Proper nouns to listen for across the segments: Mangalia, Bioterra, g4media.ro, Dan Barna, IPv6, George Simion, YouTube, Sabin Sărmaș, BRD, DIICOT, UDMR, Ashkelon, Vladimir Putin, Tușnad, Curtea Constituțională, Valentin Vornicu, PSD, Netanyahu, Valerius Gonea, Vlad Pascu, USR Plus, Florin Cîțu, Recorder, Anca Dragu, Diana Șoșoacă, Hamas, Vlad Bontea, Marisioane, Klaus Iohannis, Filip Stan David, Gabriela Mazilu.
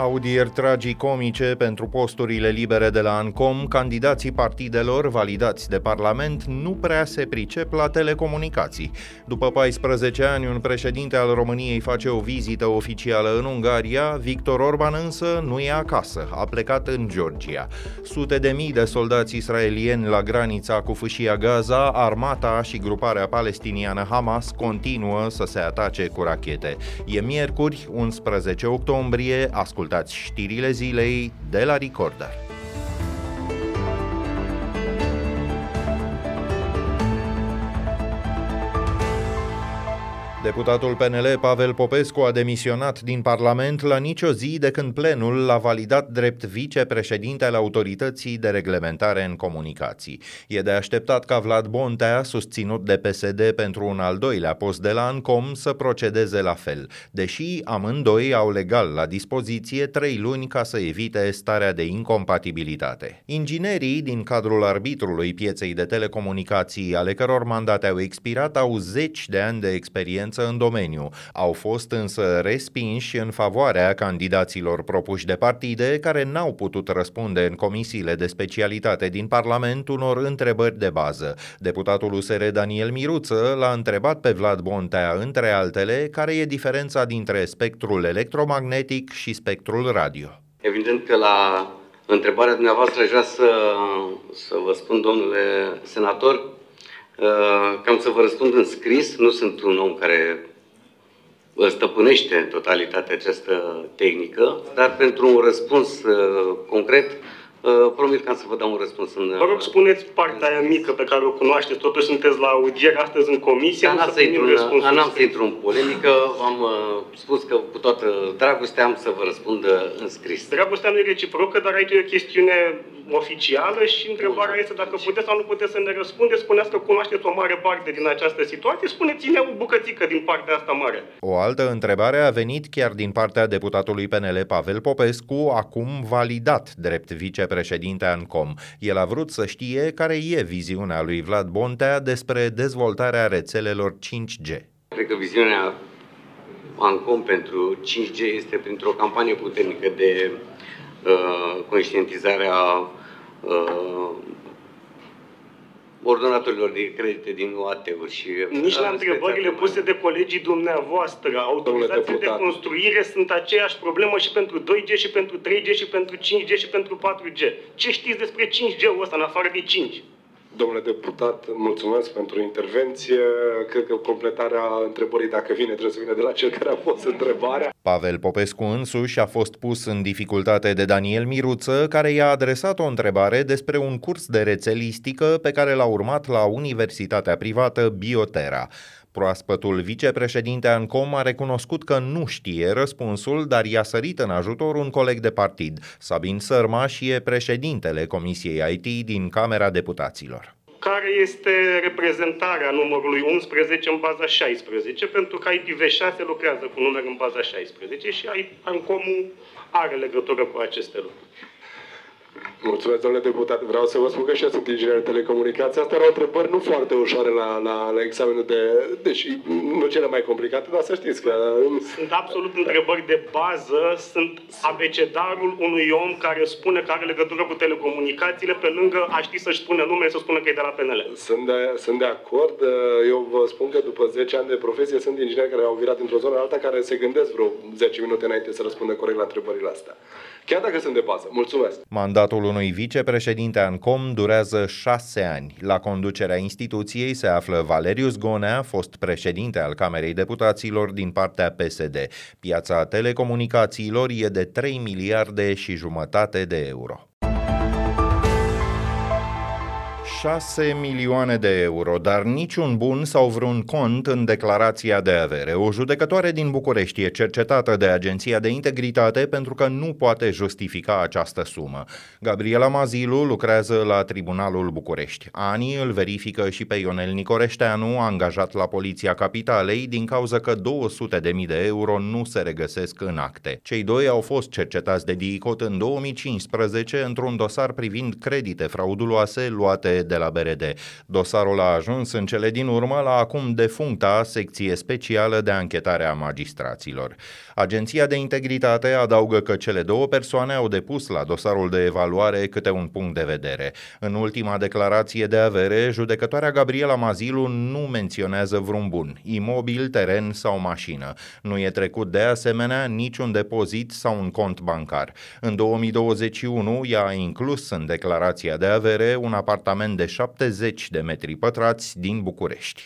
Audieri tragicomice pentru posturile libere de la Ancom, candidații partidelor validați de Parlament nu prea se pricep la telecomunicații. După 14 ani, un președinte al României face o vizită oficială în Ungaria, Victor Orban însă nu e acasă, a plecat în Georgia. Sute de mii de soldați israelieni la granița cu fâșia Gaza, armata și gruparea palestiniană Hamas continuă să se atace cu rachete. E miercuri, 11 octombrie, ascultați știrile zilei de la Recorder. Deputatul PNL Pavel Popescu a demisionat din Parlament la nicio zi de când plenul l-a validat drept vicepreședinte al Autorității de Reglementare în Comunicații. E de așteptat ca Vlad Bontea, susținut de PSD pentru un al doilea post de la Ancom, să procedeze la fel, deși amândoi au legal la dispoziție 3 luni ca să evite starea de incompatibilitate. Inginerii din cadrul arbitrului pieței de telecomunicații, ale căror mandate au expirat, au 10 de ani de experiență în domeniu. Au fost însă respinși în favoarea candidaților propuși de partide, care n-au putut răspunde în comisiile de specialitate din Parlament unor întrebări de bază. Deputatul USR Daniel Miruță l-a întrebat pe Vlad Bontea, între altele, care e diferența dintre spectrul electromagnetic și spectrul radio. Evident că la întrebarea dumneavoastră aș vrea să vă spun, domnule senator, că am să vă răspund în scris. Nu sunt un om care stăpânește în totalitate această tehnică, dar pentru un răspuns concret, promit că am să vă dau un răspuns în... Vă rog, spuneți partea aia mică pe care o cunoașteți, totuși sunteți la audiere astăzi în comisie. N-am să intru în polemică, am spus că cu toată dragostea am să vă răspund în scris. Dragostea nu e reciprocă, dar aici e o chestiune oficială și întrebarea este dacă puteți sau nu puteți să ne răspundeți. Spuneați că cunoașteți o mare parte din această situație, spuneți-ne o bucățică din partea asta mare. O altă întrebare a venit chiar din partea deputatului PNL Pavel Popescu, acum validat drept vicepreședinte Ancom. El a vrut să știe care e viziunea lui Vlad Bontea despre dezvoltarea rețelelor 5G. Cred că viziunea Ancom pentru 5G este printr-o campanie puternică de conștientizarea ordonatorilor de credite din UAT-uri și... Nici la întrebările puse de colegii dumneavoastră, autorizații de construire sunt aceeași problemă și pentru 2G, și pentru 3G, și pentru 5G, și pentru 4G. Ce știți despre 5G-ul ăsta, în afară de 5? Domnule deputat, mulțumesc pentru intervenție. Cred că completarea întrebării, dacă vine, trebuie să vină de la cel care a fost întrebarea. Pavel Popescu însuși a fost pus în dificultate de Daniel Miruță, care i-a adresat o întrebare despre un curs de rețelistică pe care l-a urmat la universitatea privată Bioterra. Proaspătul vicepreședinte Ancom a recunoscut că nu știe răspunsul, dar i-a sărit în ajutor un coleg de partid. Sabin Sărmaș e președintele Comisiei IT din Camera Deputaților. Care este reprezentarea numărului 11 în baza 16? Pentru că IPv6 lucrează cu număr în baza 16 și Ancomul are legătură cu aceste lucruri. Mulțumesc, domnule deputat. Vreau să vă spun că și eu sunt inginer în telecomunicații. Astea erau întrebări nu foarte ușoare la examenul de... Deci, nu cele mai complicate, dar să știți că... Sunt absolut întrebări de bază. Sunt abecedarul unui om care spune că are legătură cu telecomunicațiile, pe lângă a ști să-și spune numele, să spună că e de la PNL. Sunt de acord. Eu vă spun că după 10 ani de profesie sunt ingineri care au virat într-o zonă alta, care se gândesc vreo 10 minute înainte să răspundă corect la întrebările astea. Chiar dacă sunt de bază. Mulțumesc. Mandatul unui vicepreședinte Ancom durează 6 ani. La conducerea instituției se află Valerius Gonea, fost președinte al Camerei Deputaților din partea PSD. Piața telecomunicațiilor e de 3,5 miliarde de euro. 6 milioane de euro, dar niciun bun sau vreun cont în declarația de avere. O judecătoare din București e cercetată de Agenția de Integritate pentru că nu poate justifica această sumă. Gabriela Mazilu lucrează la Tribunalul București. Ani îl verifică și pe Ionel Nicoreșteanu, angajat la Poliția Capitalei, din cauza că 200.000 de euro nu se regăsesc în acte. Cei doi au fost cercetați de DIICOT în 2015 într-un dosar privind credite frauduloase luate de la BRD. Dosarul a ajuns în cele din urmă la acum defuncta secție specială de anchetare a magistraților. Agenția de Integritate adaugă că cele două persoane au depus la dosarul de evaluare câte un punct de vedere. În ultima declarație de avere, judecătoarea Gabriela Mazilu nu menționează vreun bun, imobil, teren sau mașină. Nu e trecut de asemenea niciun depozit sau un cont bancar. În 2021, ea a inclus în declarația de avere un apartament de 70 de metri pătrați din București.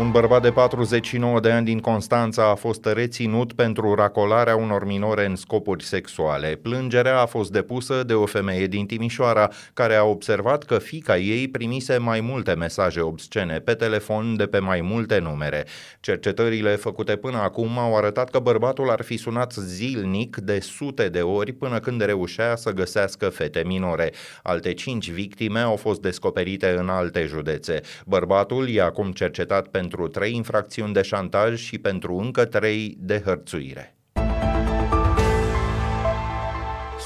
Un bărbat de 49 de ani din Constanța a fost reținut pentru racolarea unor minore în scopuri sexuale. Plângerea a fost depusă de o femeie din Timișoara, care a observat că fiica ei primise mai multe mesaje obscene pe telefon de pe mai multe numere. Cercetările făcute până acum au arătat că bărbatul ar fi sunat zilnic de sute de ori până când reușea să găsească fete minore. Alte 5 victime au fost descoperite în alte județe. Bărbatul e acum cercetat pentru 3 infracțiuni de șantaj și pentru încă 3 de hărțuire.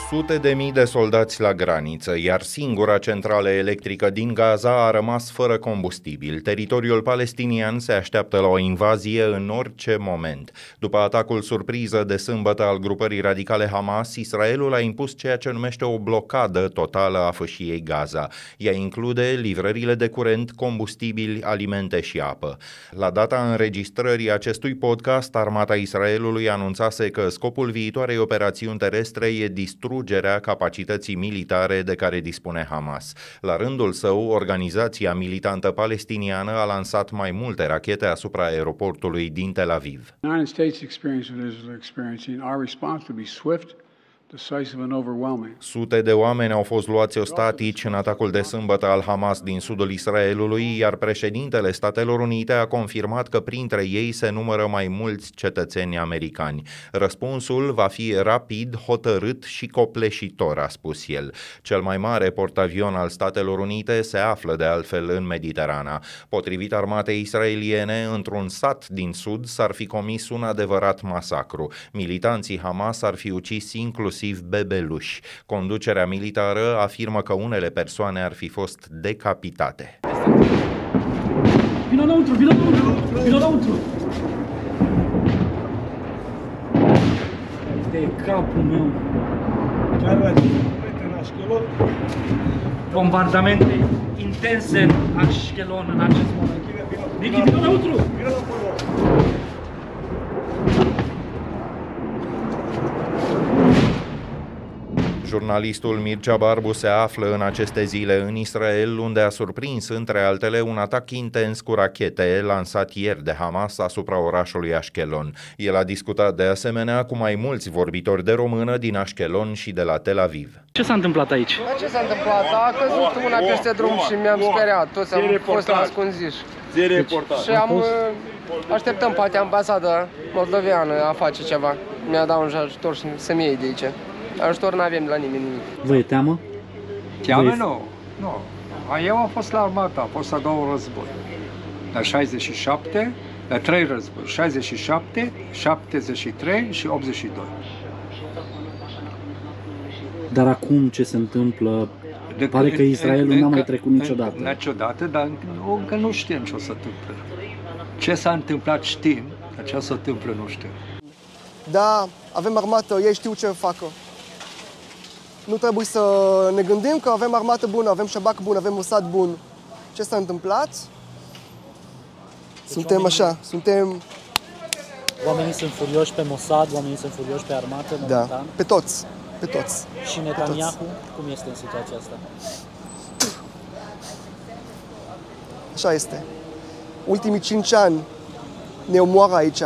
Sute de mii de soldați la graniță, iar singura centrală electrică din Gaza a rămas fără combustibil. Teritoriul palestinian se așteaptă la o invazie în orice moment. După atacul surpriză de sâmbătă al grupării radicale Hamas, Israelul a impus ceea ce numește o blocadă totală a fâșiei Gaza. Ea include livrările de curent, combustibili, alimente și apă. La data înregistrării acestui podcast, armata Israelului anunțase că scopul viitoarei operațiuni terestre e distrugerea capacității militare de care dispune Hamas. La rândul său, organizația militantă palestiniană a lansat mai multe rachete asupra aeroportului din Tel Aviv. Sute de oameni au fost luați ostatici în atacul de sâmbătă al Hamas din sudul Israelului, iar președintele Statelor Unite a confirmat că printre ei se numără mai mulți cetățeni americani. Răspunsul va fi rapid, hotărât și copleșitor, a spus el. Cel mai mare portavion al Statelor Unite se află de altfel în Mediterana. Potrivit armatei israeliene, într-un sat din sud s-ar fi comis un adevărat masacru. Militanții Hamas ar fi ucis inclusiv bebeluși. Conducerea militară afirmă că unele persoane ar fi fost decapitate. Vino înăuntru! De capul meu! Bombardamente intense în Ashkelon în acest moment. Nici vino înăuntru! Jurnalistul Mircea Barbu se află în aceste zile în Israel, unde a surprins, între altele, un atac intens cu rachete lansat ieri de Hamas asupra orașului Ashkelon. El a discutat de asemenea cu mai mulți vorbitori de română din Ashkelon și de la Tel Aviv. Ce s-a întâmplat aici? Ce s-a întâmplat? A căzut una peste drum și mi-am speriat. Toți am fost ascunziși. Și așteptăm poate ambasada moldoveană a face ceva. Mi-a dat un ajutor și să-mi iei de aici. Ajutor n-avem la nimeni nimic. Vă e teamă? Teamă? Nu. Nu. Eu am fost la armată, a fost la 2 război. La 67, la 3 război. 67, 73 și 82. Dar acum ce se întâmplă? Pare că Israelul n-a mai trecut niciodată. Niciodată, dar încă nu știm ce o să întâmple. Ce s-a întâmplat știm, dar ce o să întâmple nu știm. Da, avem armată, ei știu ce facă. Nu trebuie să ne gândim că avem armată bună, avem șabac bun, avem Mossad bun. Ce s-a întâmplat? Suntem așa, suntem... Oamenii sunt furioși pe Mossad, oamenii sunt furioși pe armată, momentan. Da, pe toți, pe toți. Și Netanyahu, cum este în situația asta? Așa este. Ultimii 5 ani ne omoară aici.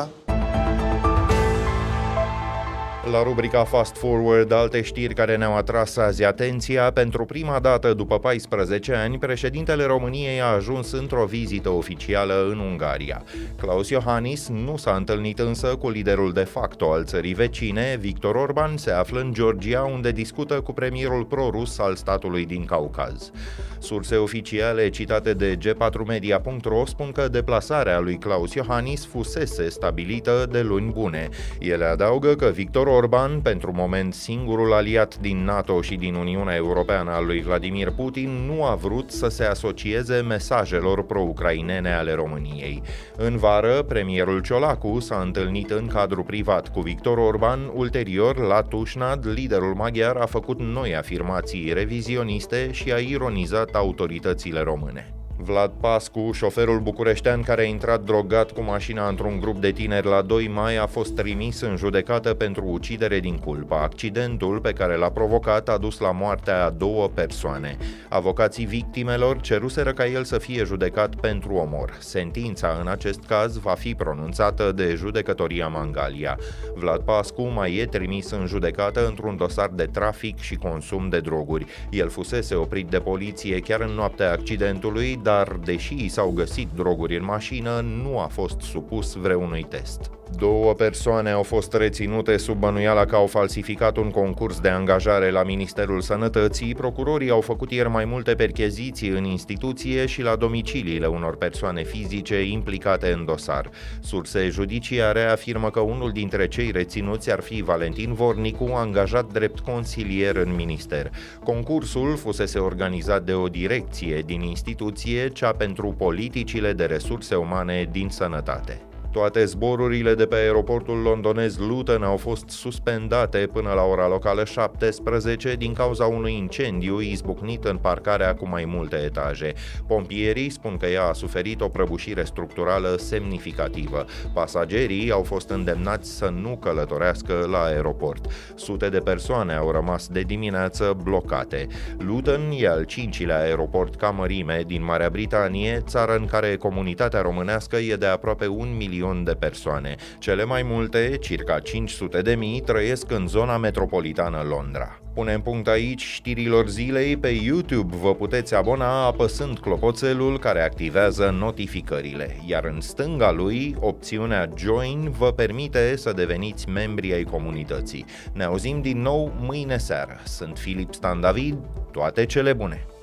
La rubrica Fast Forward, alte știri care ne-au atras azi atenția, pentru prima dată după 14 ani, președintele României a ajuns într-o vizită oficială în Ungaria. Klaus Iohannis nu s-a întâlnit însă cu liderul de facto al țării vecine, Victor Orban se află în Georgia, unde discută cu premierul prorus al statului din Caucaz. Surse oficiale citate de g4media.ro spun că deplasarea lui Klaus Iohannis fusese stabilită de luni bune. Ele adaugă că Victor Orban, pentru moment singurul aliat din NATO și din Uniunea Europeană al lui Vladimir Putin, nu a vrut să se asocieze mesajelor pro-ucrainene ale României. În vară, premierul Ciolacu s-a întâlnit în cadru privat cu Victor Orban, ulterior, la Tușnad, liderul maghiar a făcut noi afirmații revizioniste și a ironizat autoritățile române. Vlad Pascu, șoferul bucureștean care a intrat drogat cu mașina într-un grup de tineri la 2 mai, a fost trimis în judecată pentru ucidere din culpă. Accidentul pe care l-a provocat a dus la moartea a 2 persoane. Avocații victimelor ceruseră ca el să fie judecat pentru omor. Sentința în acest caz va fi pronunțată de judecătoria Mangalia. Vlad Pascu mai e trimis în judecată într-un dosar de trafic și consum de droguri. El fusese oprit de poliție chiar în noaptea accidentului, dar, deși i s-au găsit droguri în mașină, nu a fost supus vreunui test. 2 persoane au fost reținute sub bănuiala că au falsificat un concurs de angajare la Ministerul Sănătății. Procurorii au făcut ieri mai multe percheziții în instituție și la domiciliile unor persoane fizice implicate în dosar. Surse judiciare afirmă că unul dintre cei reținuți ar fi Valentin Vornicu, angajat drept consilier în minister. Concursul fusese organizat de o direcție din instituție, cea pentru politicile de resurse umane din sănătate. Toate zborurile de pe aeroportul londonez Luton au fost suspendate până la ora locală 17 din cauza unui incendiu izbucnit în parcarea cu mai multe etaje. Pompierii spun că ea a suferit o prăbușire structurală semnificativă. Pasagerii au fost îndemnați să nu călătorească la aeroport. Sute de persoane au rămas de dimineață blocate. Luton e al 5-lea aeroport ca mărime din Marea Britanie, țară în care comunitatea românească e de aproape 1 milion de persoane. Cele mai multe, circa 500.000, trăiesc în zona metropolitană Londra. Punem punct aici știrilor zilei. Pe YouTube vă puteți abona apăsând clopoțelul care activează notificările, iar în stânga lui, opțiunea Join vă permite să deveniți membri ai comunității. Ne auzim din nou mâine seară. Sunt Filip Stan David, toate cele bune!